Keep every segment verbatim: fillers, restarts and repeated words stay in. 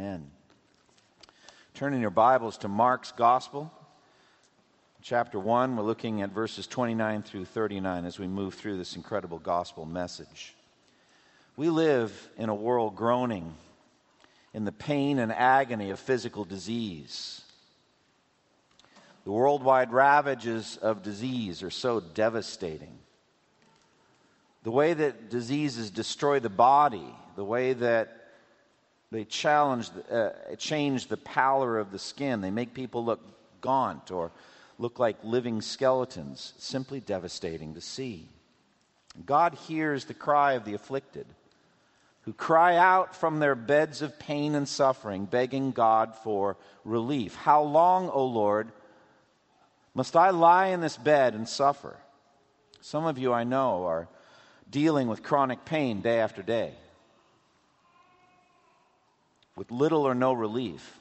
Amen. Turn in your Bibles to Mark's Gospel, chapter one. We're looking at verses twenty-nine through thirty-nine as we move through this incredible gospel message. We live in a world groaning in the pain and agony of physical disease. The worldwide ravages of disease are so devastating. The way that diseases destroy the body, the way that they challenge, uh, change the pallor of the skin, they make people look gaunt or look like living skeletons. It's simply devastating to see. God hears the cry of the afflicted, who cry out from their beds of pain and suffering, begging God for relief. How long, O Lord, must I lie in this bed and suffer? Some of you I know are dealing with chronic pain day after day, with little or no relief.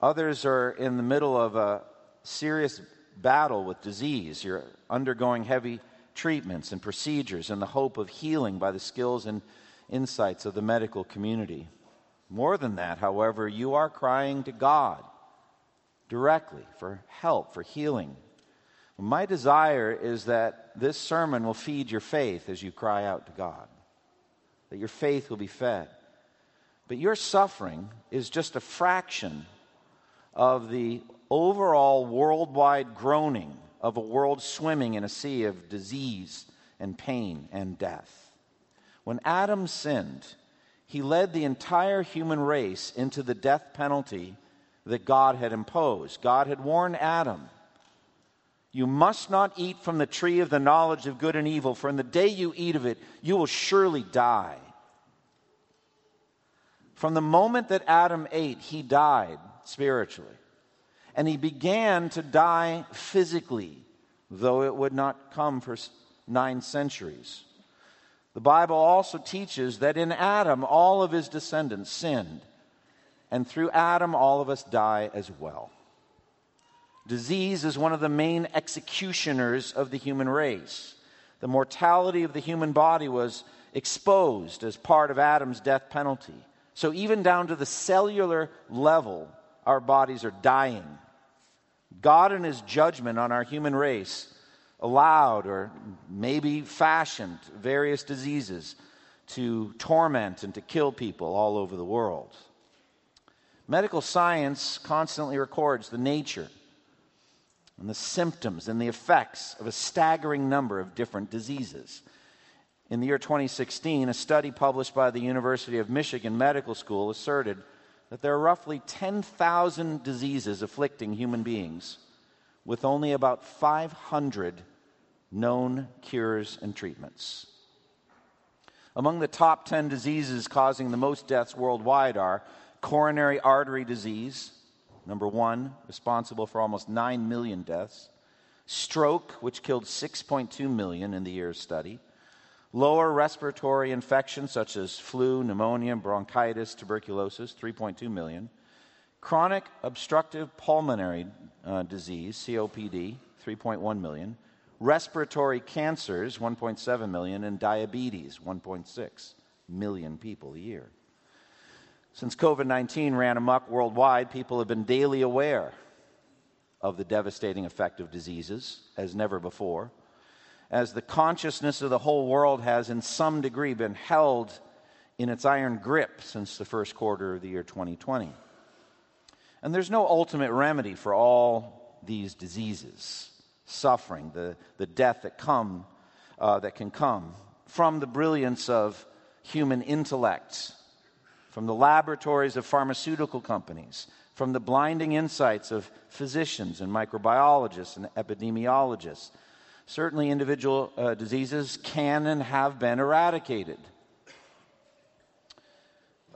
Others are in the middle of a serious battle with disease. You're undergoing heavy treatments and procedures in the hope of healing by the skills and insights of the medical community. More than that, however, you are crying to God directly for help, for healing. My desire is that this sermon will feed your faith as you cry out to God, that your faith will be fed. But your suffering is just a fraction of the overall worldwide groaning of a world swimming in a sea of disease and pain and death. When Adam sinned, he led the entire human race into the death penalty that God had imposed. God had warned Adam, "You must not eat from the tree of the knowledge of good and evil, for in the day you eat of it, you will surely die." From the moment that Adam ate, he died spiritually. And he began to die physically, though it would not come for nine centuries. The Bible also teaches that in Adam, all of his descendants sinned. And through Adam, all of us die as well. Disease is one of the main executioners of the human race. The mortality of the human body was exposed as part of Adam's death penalty. So even down to the cellular level, our bodies are dying. God in his judgment on our human race allowed or maybe fashioned various diseases to torment and to kill people all over the world. Medical science constantly records the nature and the symptoms and the effects of a staggering number of different diseases. In the year twenty sixteen, a study published by the University of Michigan Medical School asserted that there are roughly ten thousand diseases afflicting human beings, with only about five hundred known cures and treatments. Among the top ten diseases causing the most deaths worldwide are coronary artery disease, number one, responsible for almost nine million deaths, stroke, which killed six point two million in the year's study, lower respiratory infections such as flu, pneumonia, bronchitis, tuberculosis, three point two million. Chronic obstructive pulmonary uh, disease, C O P D, three point one million. Respiratory cancers, one point seven million. And diabetes, one point six million people a year. Since COVID nineteen ran amok worldwide, people have been daily aware of the devastating effect of diseases as never before, as the consciousness of the whole world has in some degree been held in its iron grip since the first quarter of the year twenty twenty. And there's no ultimate remedy for all these diseases, suffering, the, the death that come uh, that can come from the brilliance of human intellect, from the laboratories of pharmaceutical companies, from the blinding insights of physicians and microbiologists and epidemiologists. Certainly individual uh, diseases can and have been eradicated.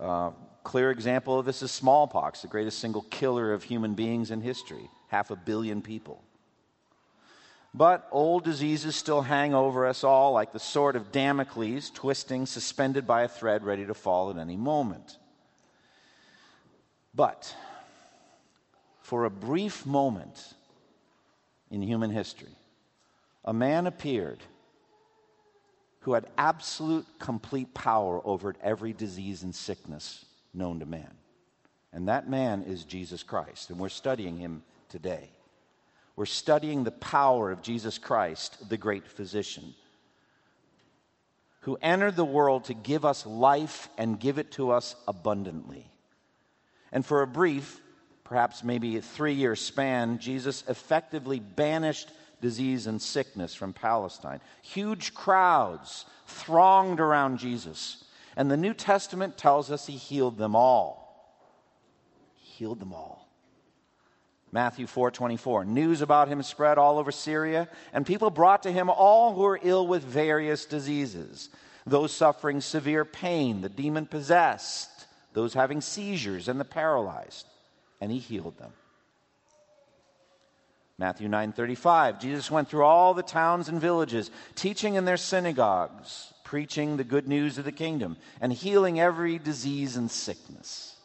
Uh, clear example of this is smallpox, the greatest single killer of human beings in history, half a billion people. But old diseases still hang over us all like the sword of Damocles, twisting, suspended by a thread, ready to fall at any moment. But for a brief moment in human history, a man appeared who had absolute, complete power over every disease and sickness known to man. And that man is Jesus Christ, and we're studying him today. We're studying the power of Jesus Christ, the great physician, who entered the world to give us life and give it to us abundantly. And for a brief, perhaps maybe a three-year span, Jesus effectively banished disease and sickness from Palestine. Huge crowds thronged around Jesus, and the New Testament tells us he healed them all. He healed them all. Matthew four twenty-four, news about him spread all over Syria, and people brought to him all who were ill with various diseases, those suffering severe pain, the demon-possessed, those having seizures, and the paralyzed, and he healed them. Matthew nine thirty-five, Jesus went through all the towns and villages, teaching in their synagogues, preaching the good news of the kingdom, and healing every disease and sickness.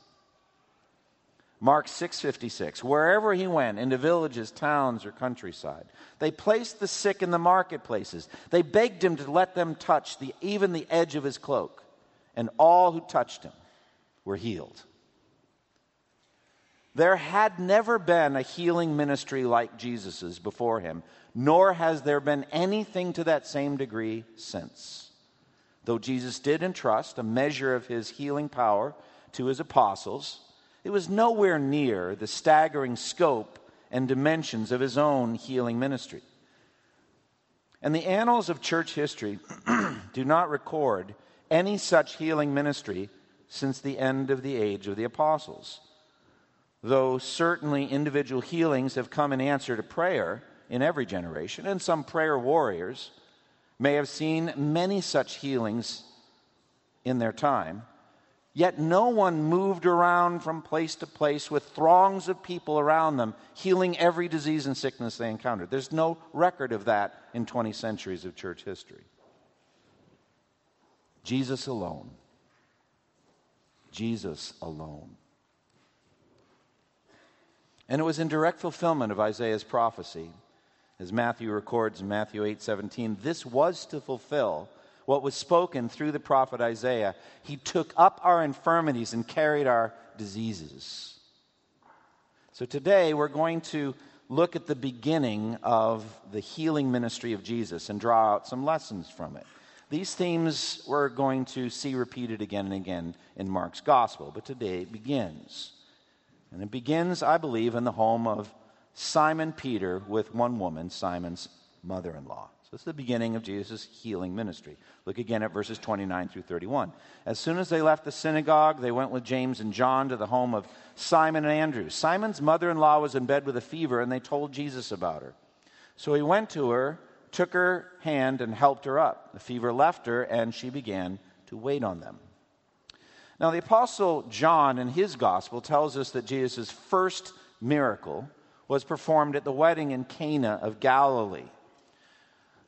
Mark six fifty-six, wherever he went, into villages, towns, or countryside, they placed the sick in the marketplaces. They begged him to let them touch the, even the edge of his cloak, and all who touched him were healed. There had never been a healing ministry like Jesus's before him, nor has there been anything to that same degree since. Though Jesus did entrust a measure of his healing power to his apostles, it was nowhere near the staggering scope and dimensions of his own healing ministry. And the annals of church history do not record any such healing ministry since the end of the age of the apostles. Though certainly individual healings have come in answer to prayer in every generation, and some prayer warriors may have seen many such healings in their time, yet no one moved around from place to place with throngs of people around them, healing every disease and sickness they encountered. There's no record of that in twenty centuries of church history. Jesus alone. Jesus alone. And it was in direct fulfillment of Isaiah's prophecy, as Matthew records in Matthew eight seventeen, this was to fulfill what was spoken through the prophet Isaiah. He took up our infirmities and carried our diseases. So today we're going to look at the beginning of the healing ministry of Jesus and draw out some lessons from it. These themes we're going to see repeated again and again in Mark's gospel, but today it begins. And it begins, I believe, in the home of Simon Peter with one woman, Simon's mother-in-law. This is the beginning of Jesus' healing ministry. Look again at verses twenty-nine through thirty-one. As soon as they left the synagogue, they went with James and John to the home of Simon and Andrew. Simon's mother-in-law was in bed with a fever, and they told Jesus about her. So he went to her, took her hand, and helped her up. The fever left her, and she began to wait on them. Now, the Apostle John in his gospel tells us that Jesus' first miracle was performed at the wedding in Cana of Galilee.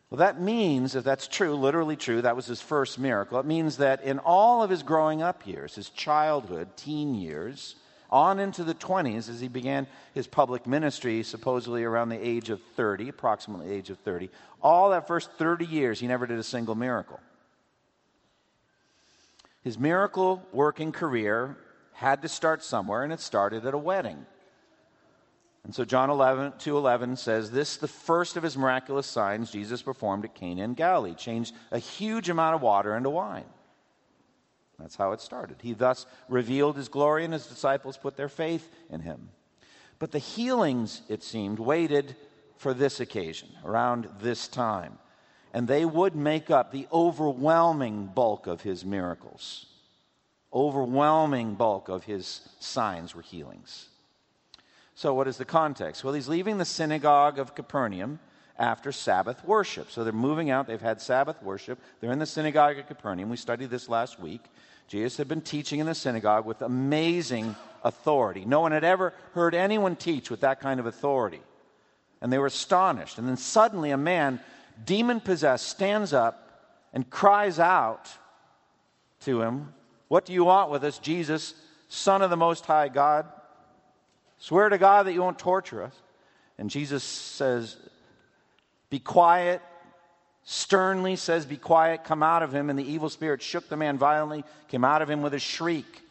Well, that means, if that's true, literally true, that was his first miracle, it means that in all of his growing up years, his childhood, teen years, on into the twenties, as he began his public ministry, supposedly around the age of thirty, approximately age of thirty, all that first thirty years, he never did a single miracle. His miracle working career had to start somewhere, and it started at a wedding. And so John two eleven says, this, the first of his miraculous signs Jesus performed at Cana in Galilee, changed a huge amount of water into wine. That's how it started. He thus revealed his glory, and his disciples put their faith in him. But the healings, it seemed, waited for this occasion, around this time. And they would make up the overwhelming bulk of his miracles. Overwhelming bulk of his signs were healings. So what is the context? Well, he's leaving the synagogue of Capernaum after Sabbath worship. So they're moving out. They've had Sabbath worship. They're in the synagogue of Capernaum. We studied this last week. Jesus had been teaching in the synagogue with amazing authority. No one had ever heard anyone teach with that kind of authority. And they were astonished. And then suddenly a man, demon-possessed, stands up and cries out to him, "What do you want with us, Jesus, Son of the Most High God? Swear to God that you won't torture us." And Jesus says, "Be quiet," sternly says, "Be quiet, come out of him." And the evil spirit shook the man violently, came out of him with a shriek.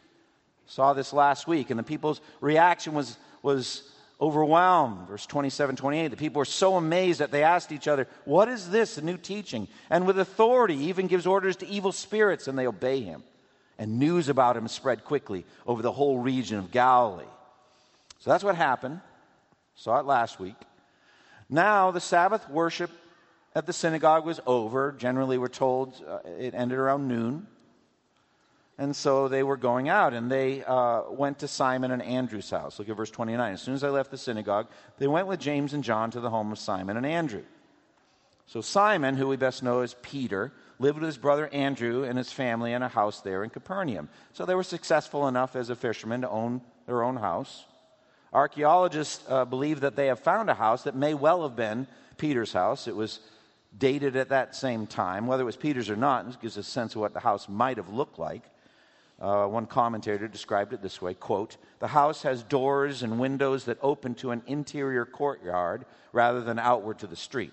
Saw this last week, and the people's reaction was, was overwhelmed. Verse twenty-seven, twenty-eight, the people were so amazed that they asked each other, what is this, a new teaching? And with authority, he even gives orders to evil spirits, and they obey him. And news about him spread quickly over the whole region of Galilee. So that's what happened. Saw it last week. Now, the Sabbath worship at the synagogue was over. Generally, we're told uh, it ended around noon. And so they were going out, and they uh, went to Simon and Andrew's house. Look at verse twenty-nine. As soon as I left the synagogue, they went with James and John to the home of Simon and Andrew. So Simon, who we best know as Peter, lived with his brother Andrew and his family in a house there in Capernaum. So they were successful enough as a fisherman to own their own house. Archaeologists uh, believe that they have found a house that may well have been Peter's house. It was dated at that same time. Whether it was Peter's or not, it gives a sense of what the house might have looked like. Uh, one commentator described it this way, quote, "The house has doors and windows that open to an interior courtyard rather than outward to the street.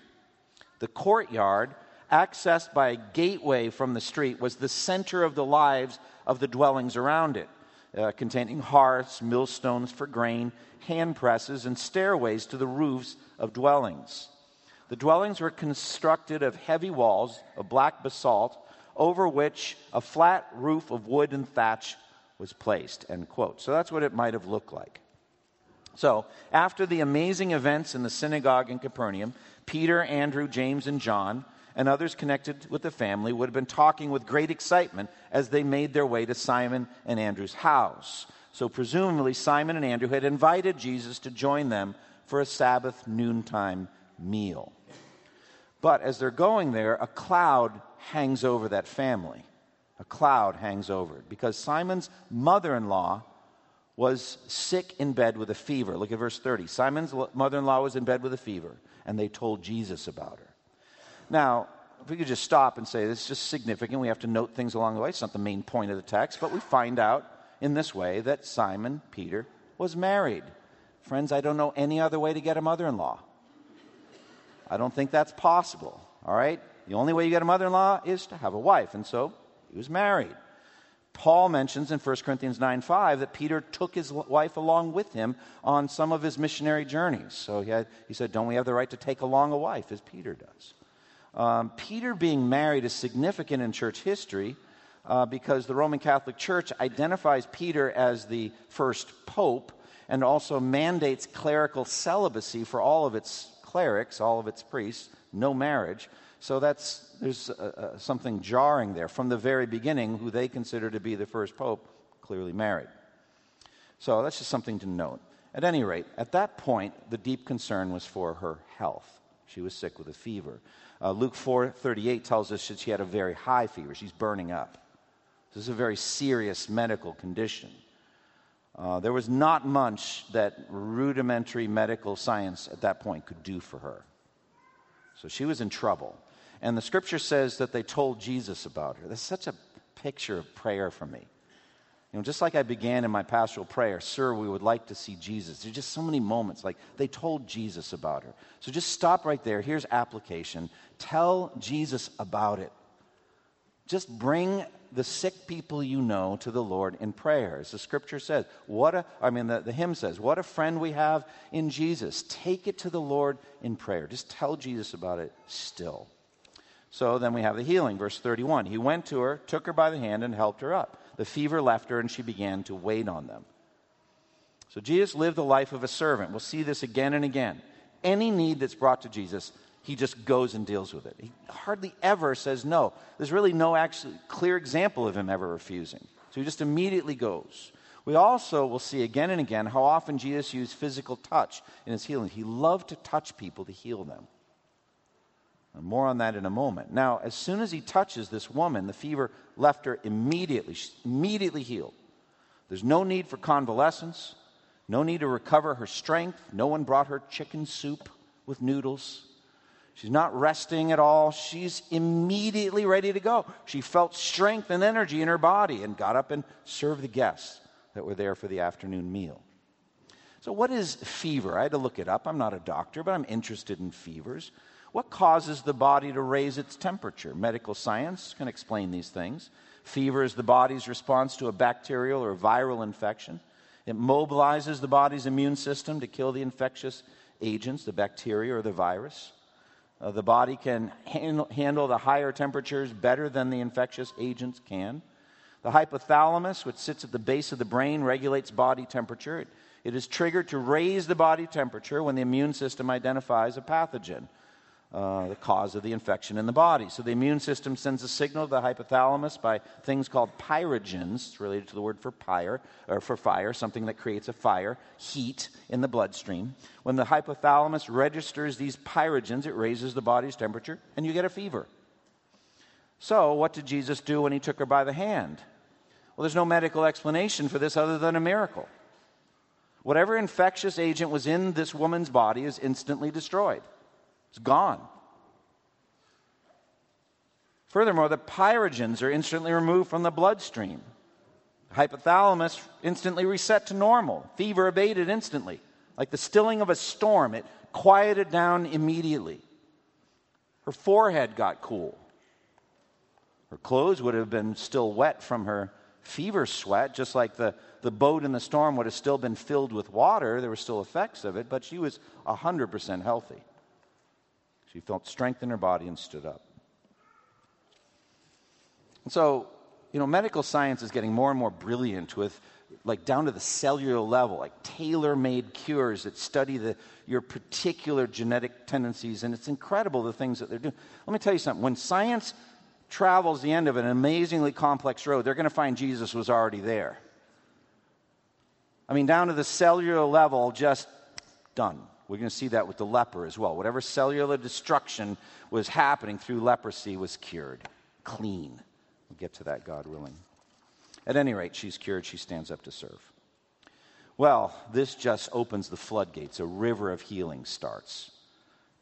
The courtyard, accessed by a gateway from the street, was the center of the lives of the dwellings around it, uh, containing hearths, millstones for grain, hand presses, and stairways to the roofs of dwellings. The dwellings were constructed of heavy walls of black basalt, over which a flat roof of wood and thatch was placed," end quote. So that's what it might have looked like. So after the amazing events in the synagogue in Capernaum, Peter, Andrew, James, and John, and others connected with the family would have been talking with great excitement as they made their way to Simon and Andrew's house. So presumably Simon and Andrew had invited Jesus to join them for a Sabbath noontime meal. But as they're going there, a cloud hangs over that family. A cloud hangs over it because Simon's mother-in-law was sick in bed with a fever. Look at verse thirty. Simon's mother-in-law was in bed with a fever, and they told Jesus about her. Now, if we could just stop and say this is just significant. We have to note things along the way. It's not the main point of the text, but we find out in this way that Simon Peter was married. Friends, I don't know any other way to get a mother-in-law. I don't think that's possible, all right? The only way you get a mother-in-law is to have a wife, and so he was married. Paul mentions in First Corinthians nine five that Peter took his wife along with him on some of his missionary journeys. So he, had, he said, don't we have the right to take along a wife, as Peter does? Um, Peter being married is significant in church history uh, because the Roman Catholic Church identifies Peter as the first pope and also mandates clerical celibacy for all of its clerics, all of its priests, no marriage. So that's there's uh, something jarring there. From the very beginning, who they consider to be the first pope, clearly married. So that's just something to note. At any rate, at that point, the deep concern was for her health. She was sick with a fever. Uh, Luke four thirty-eight tells us that she had a very high fever. She's burning up. This is a very serious medical condition. Uh, there was not much that rudimentary medical science at that point could do for her. So she was in trouble. And the scripture says that they told Jesus about her. That's such a picture of prayer for me. You know, just like I began in my pastoral prayer, sir, we would like to see Jesus. There's just so many moments like they told Jesus about her. So just stop right there. Here's application. Tell Jesus about it. Just bring the sick people you know to the Lord in prayer. As the scripture says, what a, I mean, the, the hymn says, what a friend we have in Jesus. Take it to the Lord in prayer. Just tell Jesus about it still. So then we have the healing. Verse thirty-one, he went to her, took her by the hand, and helped her up. The fever left her, and she began to wait on them. So Jesus lived the life of a servant. We'll see this again and again. Any need that's brought to Jesus, he just goes and deals with it. He hardly ever says no. There's really no actually clear example of him ever refusing. So he just immediately goes. We also will see again and again how often Jesus used physical touch in his healing. He loved to touch people to heal them. And more on that in a moment. Now, as soon as he touches this woman, the fever left her immediately. She's immediately healed. There's no need for convalescence. No need to recover her strength. No one brought her chicken soup with noodles. She's not resting at all. She's immediately ready to go. She felt strength and energy in her body and got up and served the guests that were there for the afternoon meal. So what is fever? I had to look it up. I'm not a doctor, but I'm interested in fevers. What causes the body to raise its temperature? Medical science can explain these things. Fever is the body's response to a bacterial or viral infection. It mobilizes the body's immune system to kill the infectious agents, the bacteria or the virus. Uh, the body can handle, handle the higher temperatures better than the infectious agents can. The hypothalamus, which sits at the base of the brain, regulates body temperature. It, it is triggered to raise the body temperature when the immune system identifies a pathogen, uh, the cause of the infection in the body. So the immune system sends a signal to the hypothalamus by things called pyrogens. It's related to the word for pyre, or for fire, something that creates a fire, heat in the bloodstream. When the hypothalamus registers these pyrogens, it raises the body's temperature, and you get a fever. So what did Jesus do when he took her by the hand? Well, there's no medical explanation for this other than a miracle. Whatever infectious agent was in this woman's body is instantly destroyed. It's gone. Furthermore, the pyrogens are instantly removed from the bloodstream. The hypothalamus instantly reset to normal. Fever abated instantly. Like the stilling of a storm, it quieted down immediately. Her forehead got cool. Her clothes would have been still wet from her fever sweat, just like the, the boat in the storm would have still been filled with water. There were still effects of it, but she was one hundred percent healthy. She felt strength in her body and stood up. And so, you know, medical science is getting more and more brilliant with, like, down to the cellular level, like tailor-made cures that study the, your particular genetic tendencies, and it's incredible the things that they're doing. Let me tell you something. When science travels the end of an amazingly complex road, they're going to find Jesus was already there. I mean, down to the cellular level, just done. We're going to see that with the leper as well. Whatever cellular destruction was happening through leprosy was cured. Clean. We'll get to that, God willing. At any rate, she's cured. She stands up to serve. Well, this just opens the floodgates. A river of healing starts.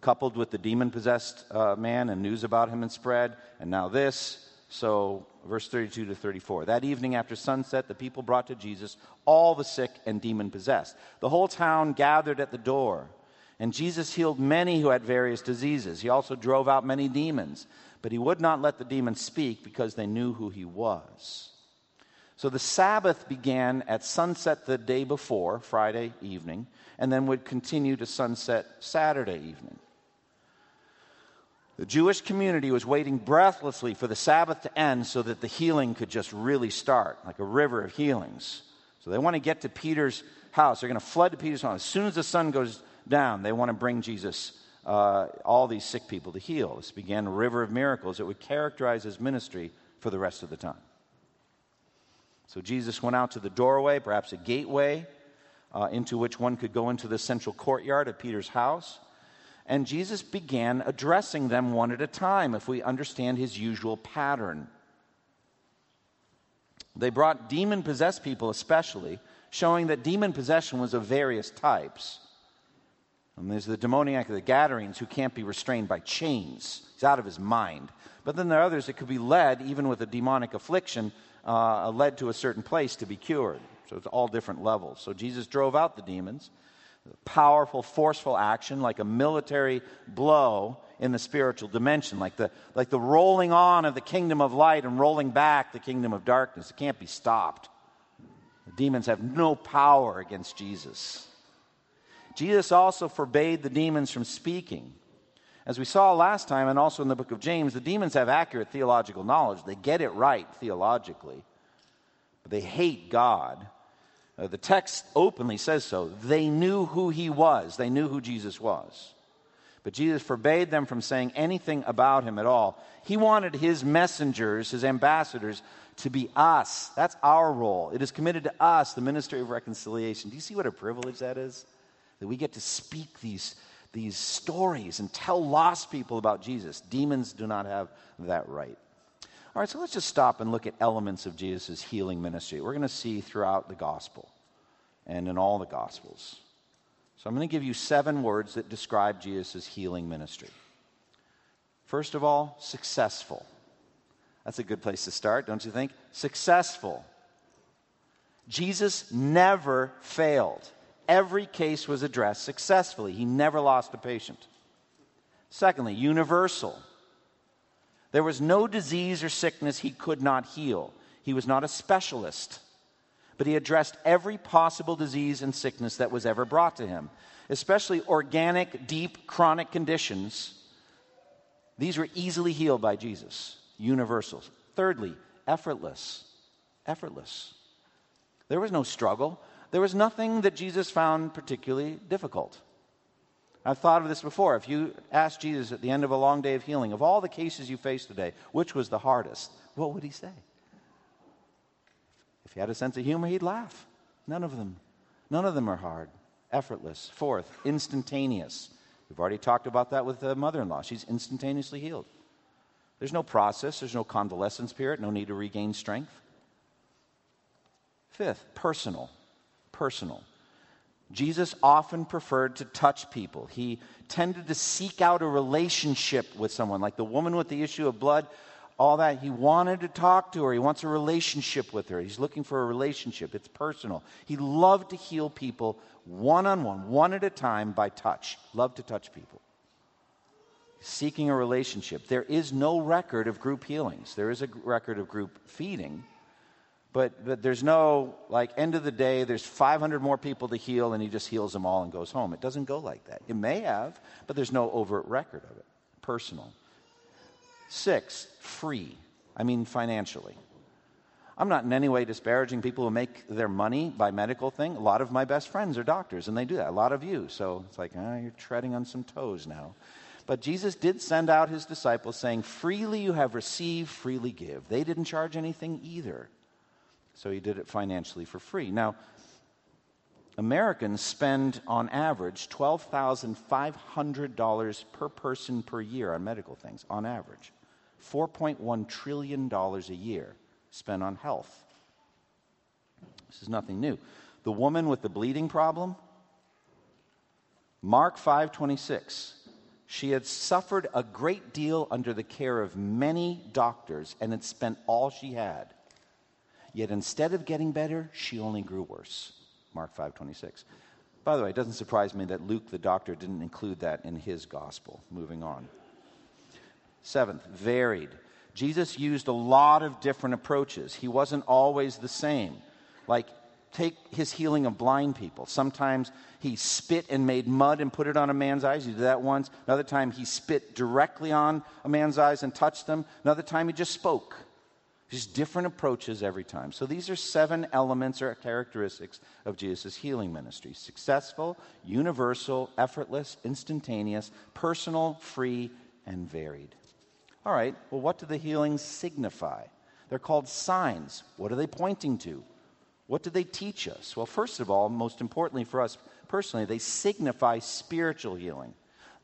Coupled with the demon-possessed uh, man, and news about him and spread, and now this. So, verse thirty-two to thirty-four. That evening after sunset, the people brought to Jesus all the sick and demon-possessed. The whole town gathered at the door, and Jesus healed many who had various diseases. He also drove out many demons, but he would not let the demons speak because they knew who he was. So the Sabbath began at sunset the day before, Friday evening, and then would continue to sunset Saturday evening. The Jewish community was waiting breathlessly for the Sabbath to end so that the healing could just really start, like a river of healings. So they want to get to Peter's house. They're going to flood to Peter's house. As soon as the sun goes down, they want to bring Jesus, uh, all these sick people to heal. This began a river of miracles that would characterize his ministry for the rest of the time. So Jesus went out to the doorway, perhaps a gateway, uh, into which one could go into the central courtyard of Peter's house. And Jesus began addressing them one at a time, if we understand his usual pattern. They brought demon-possessed people especially, showing that demon possession was of various types. And there's the demoniac of the Gadarenes who can't be restrained by chains. He's out of his mind. But then there are others that could be led, even with a demonic affliction, uh, led to a certain place to be cured. So it's all different levels. So Jesus drove out the demons. Powerful, forceful action, like a military blow in the spiritual dimension, like the like the rolling on of the kingdom of light and rolling back the kingdom of darkness. It can't be stopped. The demons have no power against Jesus. Jesus also forbade the demons from speaking. As we saw last time, and also in the book of James, the demons have accurate theological knowledge. They get it right theologically, but they hate God. Uh, the text openly says so. They knew who he was. They knew who Jesus was. But Jesus forbade them from saying anything about him at all. He wanted his messengers, his ambassadors, to be us. That's our role. It is committed to us, the ministry of reconciliation. Do you see what a privilege that is? That we get to speak these, these stories and tell lost people about Jesus. Demons do not have that right. All right, so let's just stop and look at elements of Jesus' healing ministry. We're going to see throughout the gospel and in all the gospels. So I'm going to give you seven words that describe Jesus' healing ministry. First of all, successful. That's a good place to start, don't you think? Successful. Jesus never failed. Every case was addressed successfully. He never lost a patient. Secondly, universal. There was no disease or sickness he could not heal. He was not a specialist, but he addressed every possible disease and sickness that was ever brought to him, especially organic, deep, chronic conditions. These were easily healed by Jesus, universal. Thirdly, effortless, effortless. There was no struggle. There was nothing that Jesus found particularly difficult. I've thought of this before. If you asked Jesus at the end of a long day of healing, of all the cases you face today, which was the hardest, what would he say? If he had a sense of humor, he'd laugh. None of them. None of them are hard. Effortless. Fourth, instantaneous. We've already talked about that with the mother-in-law. She's instantaneously healed. There's no process. There's no convalescence period. No need to regain strength. Fifth, personal. Personal. Jesus often preferred to touch people. He tended to seek out a relationship with someone, like the woman with the issue of blood, all that. He wanted to talk to her. He wants a relationship with her. He's looking for a relationship. It's personal. He loved to heal people one-on-one, one at a time by touch. Loved to touch people. Seeking a relationship. There is no record of group healings. There is a record of group feeding. But, but there's no, like, end of the day, there's five hundred more people to heal, and he just heals them all and goes home. It doesn't go like that. It may have, but there's no overt record of it. Personal. Six, free. I mean financially. I'm not in any way disparaging people who make their money by medical thing. A lot of my best friends are doctors, and they do that. A lot of you. So it's like, oh, you're treading on some toes now. But Jesus did send out his disciples saying, freely you have received, freely give. They didn't charge anything either. So he did it financially for free. Now, Americans spend on average twelve thousand five hundred dollars per person per year on medical things, on average. four point one trillion dollars a year spent on health. This is nothing new. The woman with the bleeding problem, Mark five twenty-six. She had suffered a great deal under the care of many doctors and had spent all she had. Yet instead of getting better, she only grew worse. Mark five twenty-six. By the way, it doesn't surprise me that Luke the doctor didn't include that in his gospel. Moving on. Seventh, varied. Jesus used a lot of different approaches. He wasn't always the same. Like, take his healing of blind people. Sometimes he spit and made mud and put it on a man's eyes. He did that once. Another time he spit directly on a man's eyes and touched them. Another time he just spoke. Just different approaches every time. So these are seven elements or characteristics of Jesus' healing ministry. Successful, universal, effortless, instantaneous, personal, free, and varied. All right, well, what do the healings signify? They're called signs. What are they pointing to? What do they teach us? Well, first of all, most importantly for us personally, they signify spiritual healing.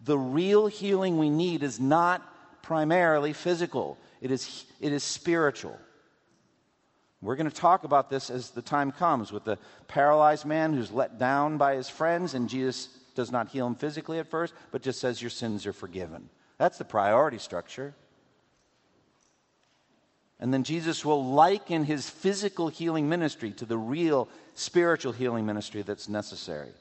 The real healing we need is not primarily physical. It is it is spiritual. We're going to talk about this as the time comes with the paralyzed man who's let down by his friends, and Jesus does not heal him physically at first, but just says your sins are forgiven. That's the priority structure. And then Jesus will liken his physical healing ministry to the real spiritual healing ministry that's necessary.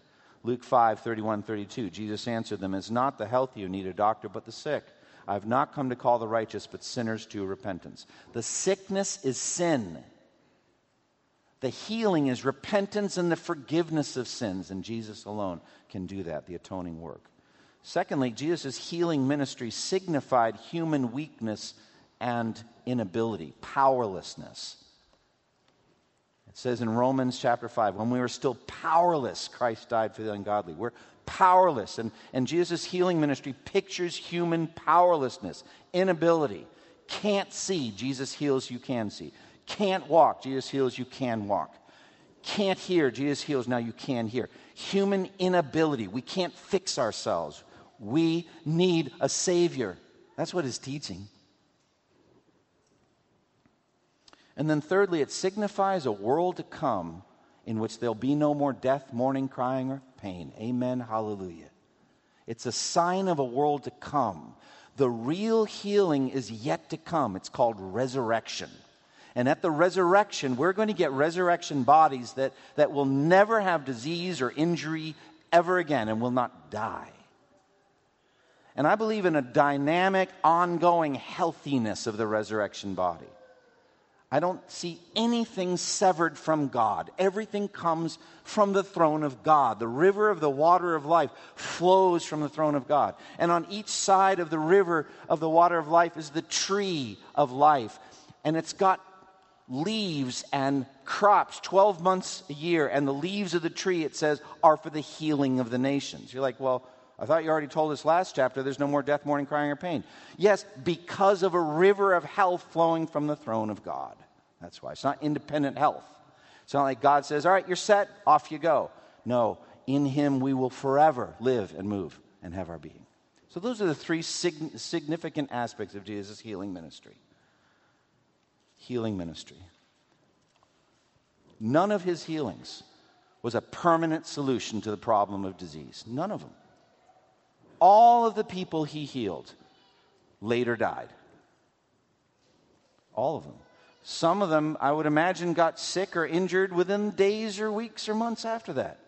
Luke five thirty-one thirty-two, Jesus answered them, "It's not the healthy who need a doctor, but the sick. I have not come to call the righteous, but sinners to repentance." The sickness is sin. The healing is repentance and the forgiveness of sins. And Jesus alone can do that, the atoning work. Secondly, Jesus' healing ministry signified human weakness and inability, powerlessness. It says in Romans chapter five, when we were still powerless, Christ died for the ungodly. We're powerless, and, and Jesus' healing ministry pictures human powerlessness, inability. Can't see, Jesus heals, you can see. Can't walk, Jesus heals, you can walk. Can't hear, Jesus heals, now you can hear. Human inability, we can't fix ourselves. We need a Savior. That's what his teaching. And then thirdly, it signifies a world to come in which there'll be no more death, mourning, crying, or pain. Amen, hallelujah. It's a sign of a world to come. The real healing is yet to come. It's called resurrection. And at the resurrection, we're going to get resurrection bodies that, that will never have disease or injury ever again and will not die. And I believe in a dynamic, ongoing healthiness of the resurrection body. I don't see anything severed from God. Everything comes from the throne of God. The river of the water of life flows from the throne of God. And on each side of the river of the water of life is the tree of life. And it's got leaves and crops, twelve months a year. And the leaves of the tree, it says, are for the healing of the nations. You're like, well, I thought you already told us last chapter there's no more death, mourning, crying, or pain. Yes, because of a river of health flowing from the throne of God. That's why. It's not independent health. It's not like God says, all right, you're set, off you go. No, in him we will forever live and move and have our being. So those are the three sig- significant aspects of Jesus' healing ministry. Healing ministry. None of his healings was a permanent solution to the problem of disease. None of them. All of the people he healed later died. All of them. Some of them, I would imagine, got sick or injured within days or weeks or months after that.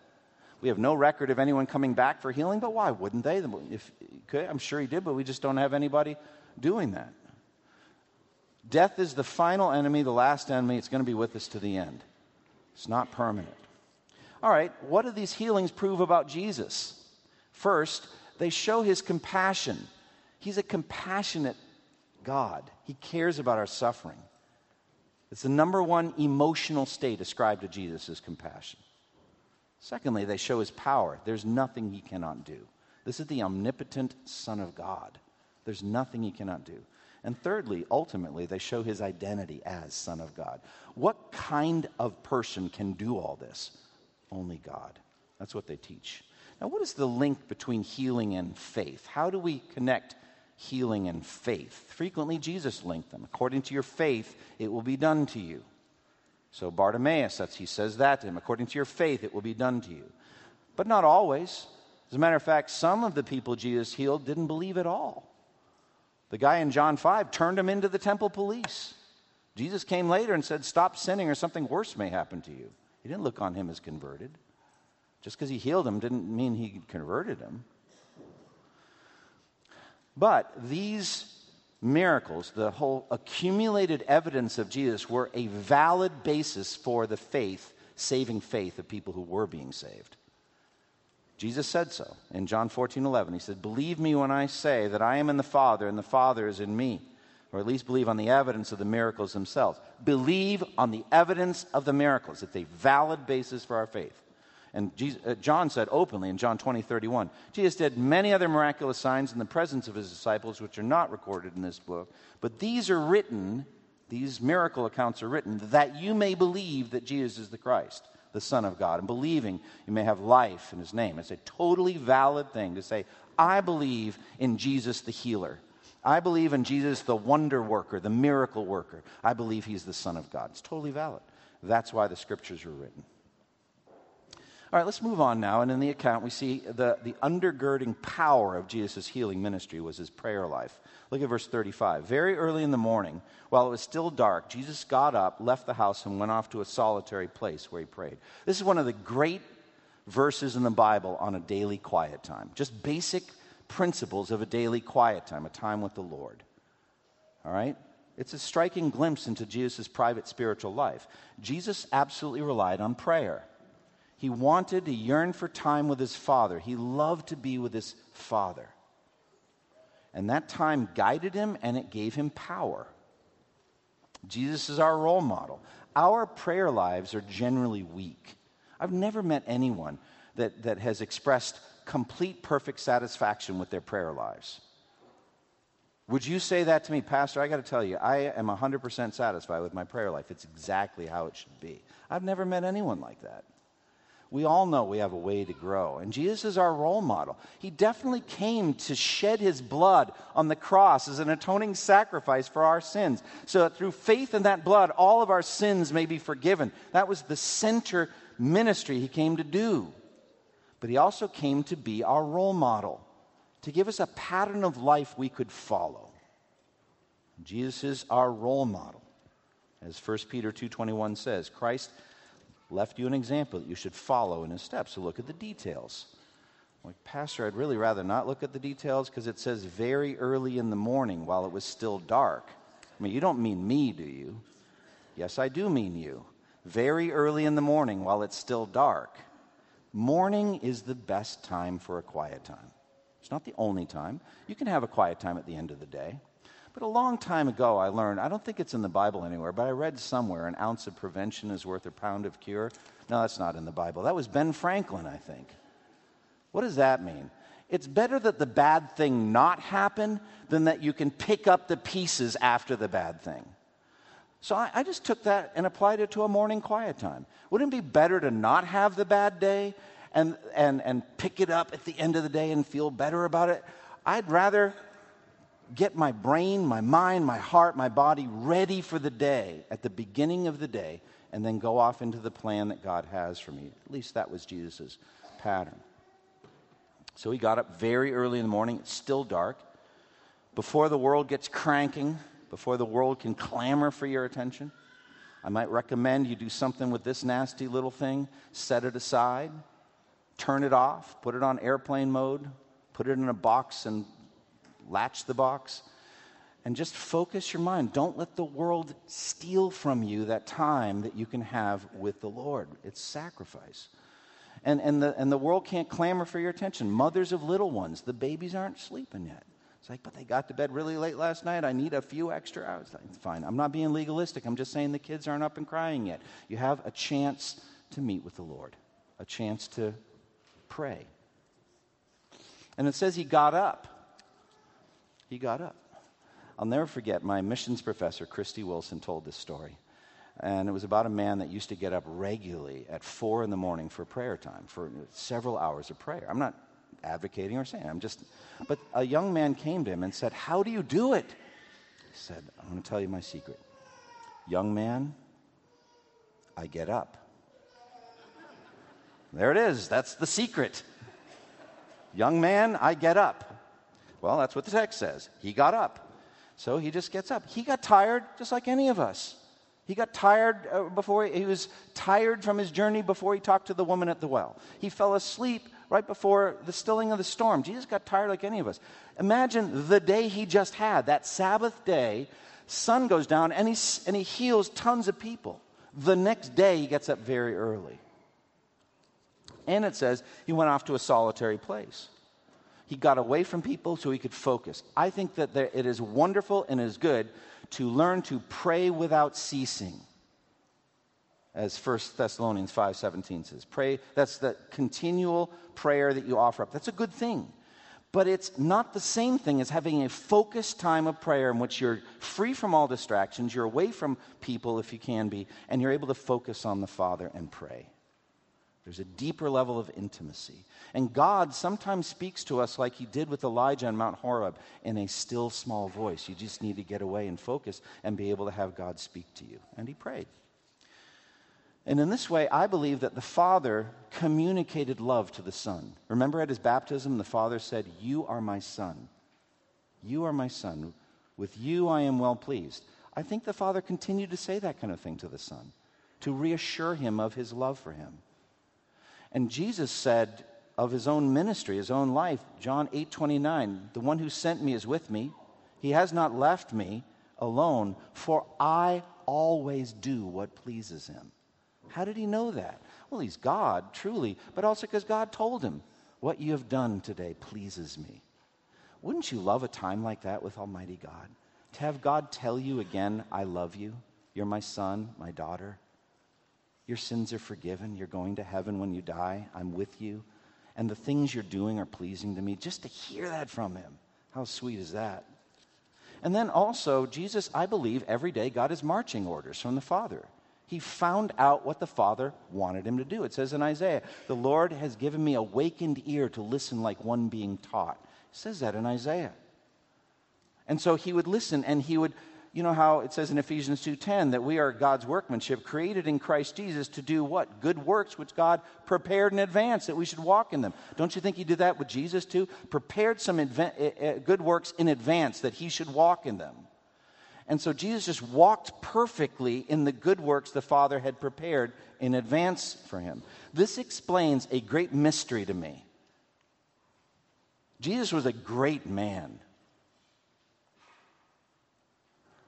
We have no record of anyone coming back for healing, but why wouldn't they? If he could, I'm sure he did, but we just don't have anybody doing that. Death is the final enemy, the last enemy. It's going to be with us to the end. It's not permanent. All right, what do these healings prove about Jesus? First, they show his compassion. He's a compassionate God. He cares about our suffering. It's the number one emotional state ascribed to Jesus is compassion. Secondly, they show his power. There's nothing he cannot do. This is the omnipotent Son of God. There's nothing he cannot do. And thirdly, ultimately, they show his identity as Son of God. What kind of person can do all this? Only God. That's what they teach. Now, what is the link between healing and faith? How do we connect healing and faith? Frequently, Jesus linked them. According to your faith, it will be done to you. So Bartimaeus, that's, he says that to him. According to your faith, it will be done to you. But not always. As a matter of fact, some of the people Jesus healed didn't believe at all. The guy in John five turned him into the temple police. Jesus came later and said, stop sinning or something worse may happen to you. He didn't look on him as converted. Just because he healed him didn't mean he converted him. But these miracles, the whole accumulated evidence of Jesus, were a valid basis for the faith, saving faith of people who were being saved. Jesus said so in John fourteen eleven. He said, believe me when I say that I am in the Father and the Father is in me. Or at least believe on the evidence of the miracles themselves. Believe on the evidence of the miracles. It's a valid basis for our faith. And Jesus, uh, John said openly in John twenty thirty-one, Jesus did many other miraculous signs in the presence of his disciples, which are not recorded in this book. But these are written, these miracle accounts are written, that you may believe that Jesus is the Christ, the Son of God. And believing, you may have life in his name. It's a totally valid thing to say, I believe in Jesus the healer. I believe in Jesus the wonder worker, the miracle worker. I believe he's the Son of God. It's totally valid. That's why the scriptures were written. All right, let's move on now. And in the account, we see the, the undergirding power of Jesus' healing ministry was his prayer life. Look at verse thirty-five. Very early in the morning, while it was still dark, Jesus got up, left the house, and went off to a solitary place where he prayed. This is one of the great verses in the Bible on a daily quiet time. Just basic principles of a daily quiet time, a time with the Lord. All right? It's a striking glimpse into Jesus' private spiritual life. Jesus absolutely relied on prayer. He wanted to yearn for time with his Father. He loved to be with his Father. And that time guided him and it gave him power. Jesus is our role model. Our prayer lives are generally weak. I've never met anyone that, that has expressed complete, perfect satisfaction with their prayer lives. Would you say that to me, Pastor? I got to tell you, I am one hundred percent satisfied with my prayer life. It's exactly how it should be. I've never met anyone like that. We all know we have a way to grow. And Jesus is our role model. He definitely came to shed his blood on the cross as an atoning sacrifice for our sins, so that through faith in that blood, all of our sins may be forgiven. That was the center ministry he came to do. But he also came to be our role model, to give us a pattern of life we could follow. Jesus is our role model. As First Peter two twenty-one says, Christ left you an example that you should follow in his steps. So look at the details. I'm like, Pastor, I'd really rather not look at the details because it says very early in the morning while it was still dark. I mean, you don't mean me, do you? Yes, I do mean you. Very early in the morning while it's still dark. Morning is the best time for a quiet time. It's not the only time. You can have a quiet time at the end of the day. But a long time ago, I learned, I don't think it's in the Bible anywhere, but I read somewhere, an ounce of prevention is worth a pound of cure. No, that's not in the Bible. That was Ben Franklin, I think. What does that mean? It's better that the bad thing not happen than that you can pick up the pieces after the bad thing. So I, I just took that and applied it to a morning quiet time. Wouldn't it be better to not have the bad day and and and pick it up at the end of the day and feel better about it? I'd rather get my brain, my mind, my heart, my body ready for the day at the beginning of the day and then go off into the plan that God has for me. At least that was Jesus' pattern. So he got up very early in the morning. It's still dark. Before the world gets cranking, before the world can clamor for your attention, I might recommend you do something with this nasty little thing. Set it aside. Turn it off. Put it on airplane mode. Put it in a box and latch the box, and just focus your mind. Don't let the world steal from you that time that you can have with the Lord. It's sacrifice. And, and, the, and the world can't clamor for your attention. Mothers of little ones, the babies aren't sleeping yet. It's like, but they got to bed really late last night. I need a few extra hours. It's fine. I'm not being legalistic. I'm just saying the kids aren't up and crying yet. You have a chance to meet with the Lord, a chance to pray. And it says he got up. He got up. I'll never forget, my missions professor, Christy Wilson, told this story. And it was about a man that used to get up regularly at four in the morning for prayer time, for several hours of prayer. I'm not advocating or saying, I'm just, but a young man came to him and said, how do you do it? He said, I'm going to tell you my secret. Young man, I get up. There it is. That's the secret. Young man, I get up. Well, that's what the text says. He got up. So he just gets up. He got tired just like any of us. He got tired before he, he was tired from his journey before he talked to the woman at the well. He fell asleep right before the stilling of the storm. Jesus got tired like any of us. Imagine the day he just had, that Sabbath day, sun goes down, and he, and he heals tons of people. The next day he gets up very early. And it says he went off to a solitary place. He got away from people so he could focus. I think that there, it is wonderful and is good to learn to pray without ceasing. As First Thessalonians five seventeen says, pray. That's the continual prayer that you offer up. That's a good thing. But it's not the same thing as having a focused time of prayer in which you're free from all distractions, you're away from people if you can be, and you're able to focus on the Father and pray. There's a deeper level of intimacy. And God sometimes speaks to us like he did with Elijah on Mount Horeb in a still, small voice. You just need to get away and focus and be able to have God speak to you. And he prayed. And in this way, I believe that the Father communicated love to the Son. Remember at his baptism, the Father said, you are my Son. You are my Son. With you I am well pleased. I think the Father continued to say that kind of thing to the Son, to reassure him of his love for him. And Jesus said of his own ministry, his own life, John eight twenty-nine, the one who sent me is with me. He has not left me alone, for I always do what pleases him. How did he know that? Well, he's God, truly, but also because God told him, what you have done today pleases me. Wouldn't you love a time like that with Almighty God? To have God tell you again, I love you. You're my son, my daughter. Your sins are forgiven. You're going to heaven when you die. I'm with you. And the things you're doing are pleasing to me. Just to hear that from him. How sweet is that? And then also, Jesus, I believe, every day got his marching orders from the Father. He found out what the Father wanted him to do. It says in Isaiah, the Lord has given me a wakened ear to listen like one being taught. It says that in Isaiah. And so he would listen and he would... You know how it says in Ephesians two ten that we are God's workmanship, created in Christ Jesus to do what? Good works, which God prepared in advance that we should walk in them. Don't you think he did that with Jesus too? Prepared some adva- good works in advance that he should walk in them. And so Jesus just walked perfectly in the good works the Father had prepared in advance for him. This explains a great mystery to me. Jesus was a great man.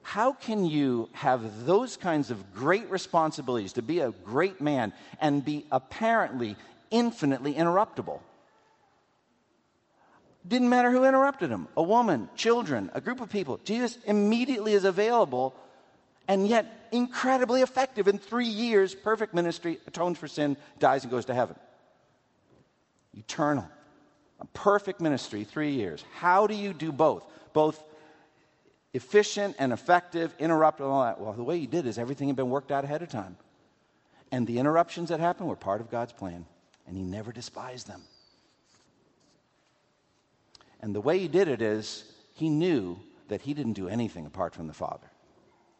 How can you have those kinds of great responsibilities to be a great man and be apparently infinitely interruptible? Didn't matter who interrupted him. A woman, children, a group of people. Jesus immediately is available and yet incredibly effective. In three years, perfect ministry, atones for sin, dies and goes to heaven. Eternal. A perfect ministry, three years. How do you do both? Both efficient and effective, interrupt and all that. Well, the way he did is everything had been worked out ahead of time. And the interruptions that happened were part of God's plan. And he never despised them. And the way he did it is he knew that he didn't do anything apart from the Father.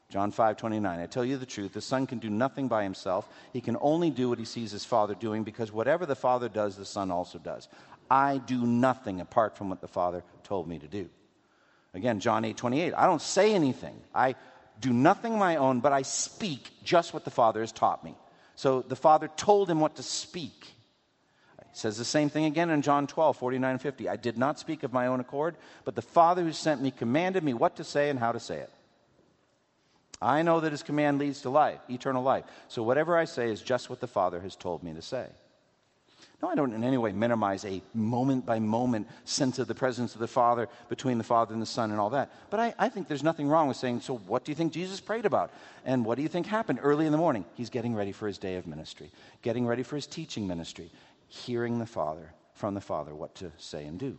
John five twenty-nine, I tell you the truth, the Son can do nothing by himself. He can only do what he sees his Father doing, because whatever the Father does, the Son also does. I do nothing apart from what the Father told me to do. Again, John eight twenty-eight, I don't say anything. I do nothing of my own, but I speak just what the Father has taught me. So the Father told him what to speak. Says the same thing again in John twelve, forty-nine and fifty. I did not speak of my own accord, but the Father who sent me commanded me what to say and how to say it. I know that his command leads to life, eternal life. So whatever I say is just what the Father has told me to say. No, I don't in any way minimize a moment-by-moment sense of the presence of the Father, between the Father and the Son and all that. But I, I think there's nothing wrong with saying, so what do you think Jesus prayed about? And what do you think happened early in the morning? He's getting ready for his day of ministry, getting ready for his teaching ministry, hearing the Father, from the Father, what to say and do.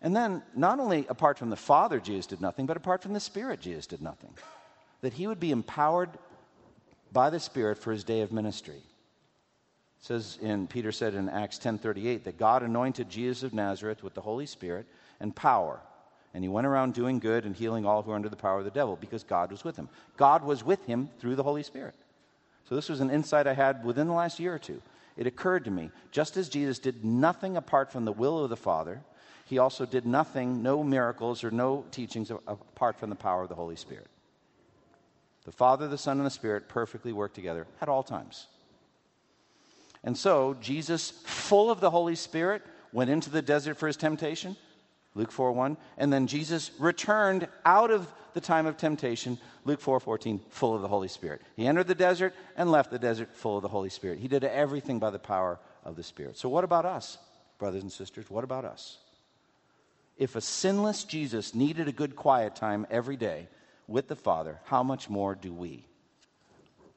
And then, not only apart from the Father, Jesus did nothing, but apart from the Spirit, Jesus did nothing. That he would be empowered by the Spirit for his day of ministry. It says, in, Peter said in Acts ten thirty-eight, that God anointed Jesus of Nazareth with the Holy Spirit and power. And he went around doing good and healing all who were under the power of the devil, because God was with him. God was with him through the Holy Spirit. So this was an insight I had within the last year or two. It occurred to me, just as Jesus did nothing apart from the will of the Father, he also did nothing, no miracles or no teachings apart from the power of the Holy Spirit. The Father, the Son, and the Spirit perfectly work together at all times. And so Jesus, full of the Holy Spirit, went into the desert for his temptation, Luke four one, and then Jesus returned out of the time of temptation, Luke four fourteen, full of the Holy Spirit. He entered the desert and left the desert full of the Holy Spirit. He did everything by the power of the Spirit. So what about us, brothers and sisters? What about us? If a sinless Jesus needed a good quiet time every day with the Father, how much more do we?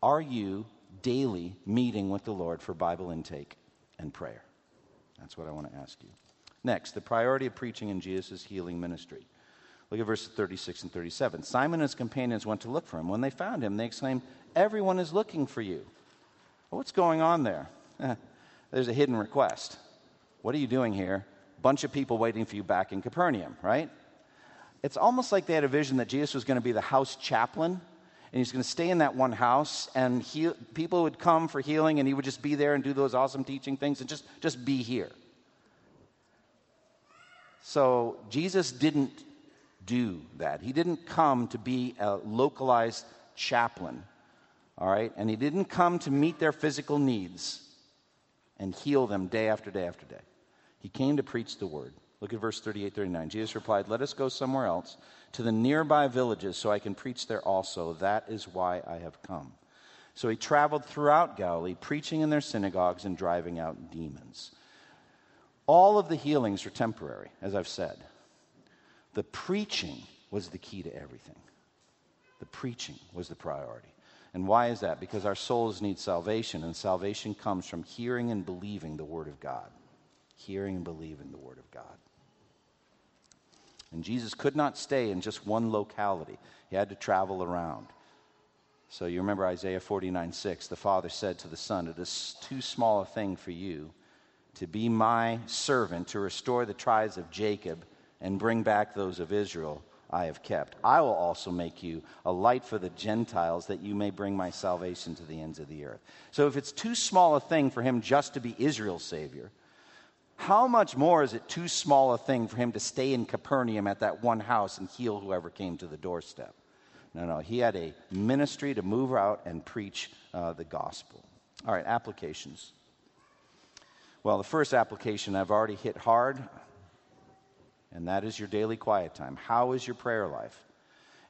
Are you daily meeting with the Lord for Bible intake and prayer? That's what I want to ask you. Next, the priority of preaching in Jesus' healing ministry. Look at verses thirty-six and thirty-seven. Simon and his companions went to look for him. When they found him, they exclaimed, "Everyone is looking for you." Well, what's going on there? There's a hidden request. What are you doing here? Bunch of people waiting for you back in Capernaum, right? It's almost like they had a vision that Jesus was going to be the house chaplain, and he's going to stay in that one house, and he, people would come for healing, and he would just be there and do those awesome teaching things and just, just be here. So Jesus didn't do that. He didn't come to be a localized chaplain, all right? And he didn't come to meet their physical needs and heal them day after day after day. He came to preach the word. Look at verse thirty-eight, thirty-nine. Jesus replied, "Let us go somewhere else, to the nearby villages, so I can preach there also. That is why I have come." So he traveled throughout Galilee, preaching in their synagogues and driving out demons. All of the healings are temporary, as I've said. The preaching was the key to everything. The preaching was the priority. And why is that? Because our souls need salvation, and salvation comes from hearing and believing the Word of God. Hearing and believing the Word of God. And Jesus could not stay in just one locality. He had to travel around. So you remember Isaiah forty-nine six, the Father said to the Son, "It is too small a thing for you to be my servant, to restore the tribes of Jacob and bring back those of Israel I have kept. I will also make you a light for the Gentiles, that you may bring my salvation to the ends of the earth." So if it's too small a thing for him just to be Israel's Savior, how much more is it too small a thing for him to stay in Capernaum at that one house and heal whoever came to the doorstep? No, no, he had a ministry to move out and preach uh, the gospel. All right, applications. Well, the first application I've already hit hard. and that is your daily quiet time. How is your prayer life?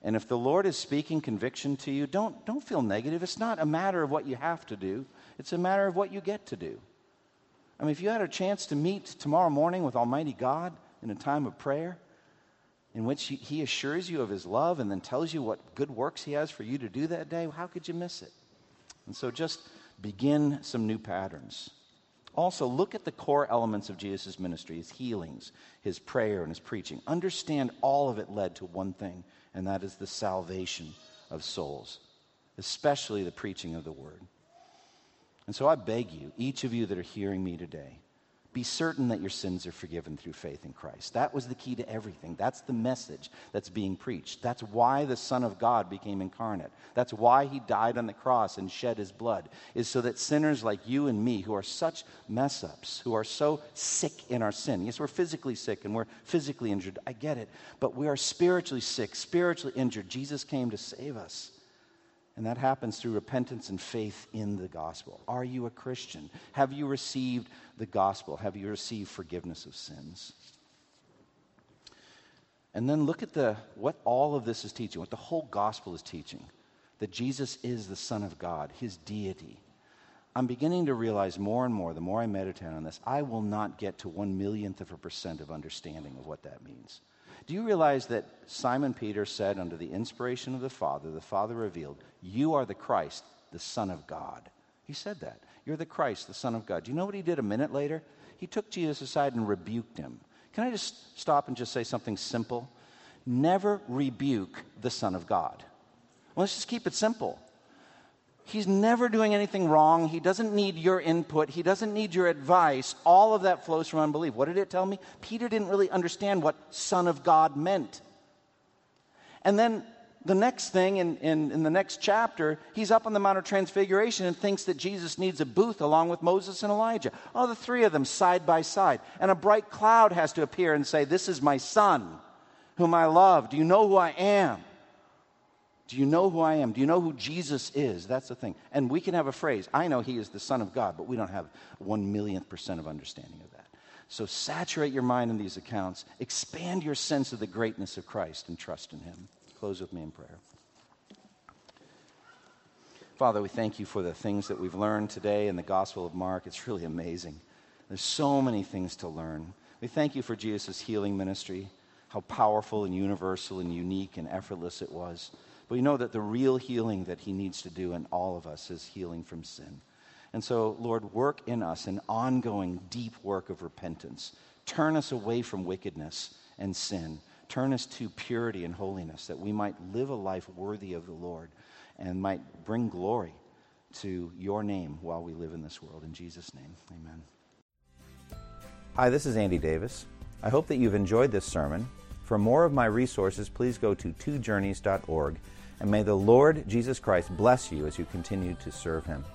And if the Lord is speaking conviction to you, don't, don't feel negative. It's not a matter of what you have to do. It's a matter of what you get to do. I mean, if you had a chance to meet tomorrow morning with Almighty God in a time of prayer in which he, he assures you of his love and then tells you what good works he has for you to do that day, how could you miss it? And so just begin some new patterns. Also, look at the core elements of Jesus' ministry, his healings, his prayer, and his preaching. Understand all of it led to one thing, and that is the salvation of souls, especially the preaching of the word. And so I beg you, each of you that are hearing me today, be certain that your sins are forgiven through faith in Christ. That was the key to everything. That's the message that's being preached. That's why the Son of God became incarnate. That's why he died on the cross and shed his blood, is so that sinners like you and me, who are such mess-ups, who are so sick in our sin. Yes, we're physically sick and we're physically injured. I get it. But we are spiritually sick, spiritually injured. Jesus came to save us. And that happens through repentance and faith in the gospel. Are you a Christian? Have you received the gospel? Have you received forgiveness of sins? And then look at the what all of this is teaching, what the whole gospel is teaching, that Jesus is the Son of God, his deity. I'm beginning to realize more and more, the more I meditate on this, I will not get to one millionth of a percent of understanding of what that means. Do you realize that Simon Peter said under the inspiration of the Father, the Father revealed, you are the Christ, the Son of God. He said that. You're the Christ, the Son of God. Do you know what he did a minute later? He took Jesus aside and rebuked him. Can I just stop and just say something simple? Never rebuke the Son of God. Well, let's just keep it simple. He's never doing anything wrong. He doesn't need your input. He doesn't need your advice. All of that flows from unbelief. What did it tell me? Peter didn't really understand what Son of God meant. And then the next thing in, in, in the next chapter, he's up on the Mount of Transfiguration and thinks that Jesus needs a booth along with Moses and Elijah. Oh, the three of them side by side. And a bright cloud has to appear and say, this is my son whom I love. Do you know who I am? Do you know who I am? Do you know who Jesus is? That's the thing. And we can have a phrase, I know he is the Son of God, but we don't have one millionth percent of understanding of that. So saturate your mind in these accounts. Expand your sense of the greatness of Christ and trust in him. Close with me in prayer. Father, we thank you for the things that we've learned today in the Gospel of Mark. It's really amazing. There's so many things to learn. We thank you for Jesus' healing ministry, how powerful and universal and unique and effortless it was. We know that the real healing that he needs to do in all of us is healing from sin. And so, Lord, work in us an ongoing, deep work of repentance. Turn us away from wickedness and sin. Turn us to purity and holiness, that we might live a life worthy of the Lord and might bring glory to your name while we live in this world. In Jesus' name, amen. Hi, this is Andy Davis. I hope that you've enjoyed this sermon. For more of my resources, please go to two journeys dot org. And may the Lord Jesus Christ bless you as you continue to serve him.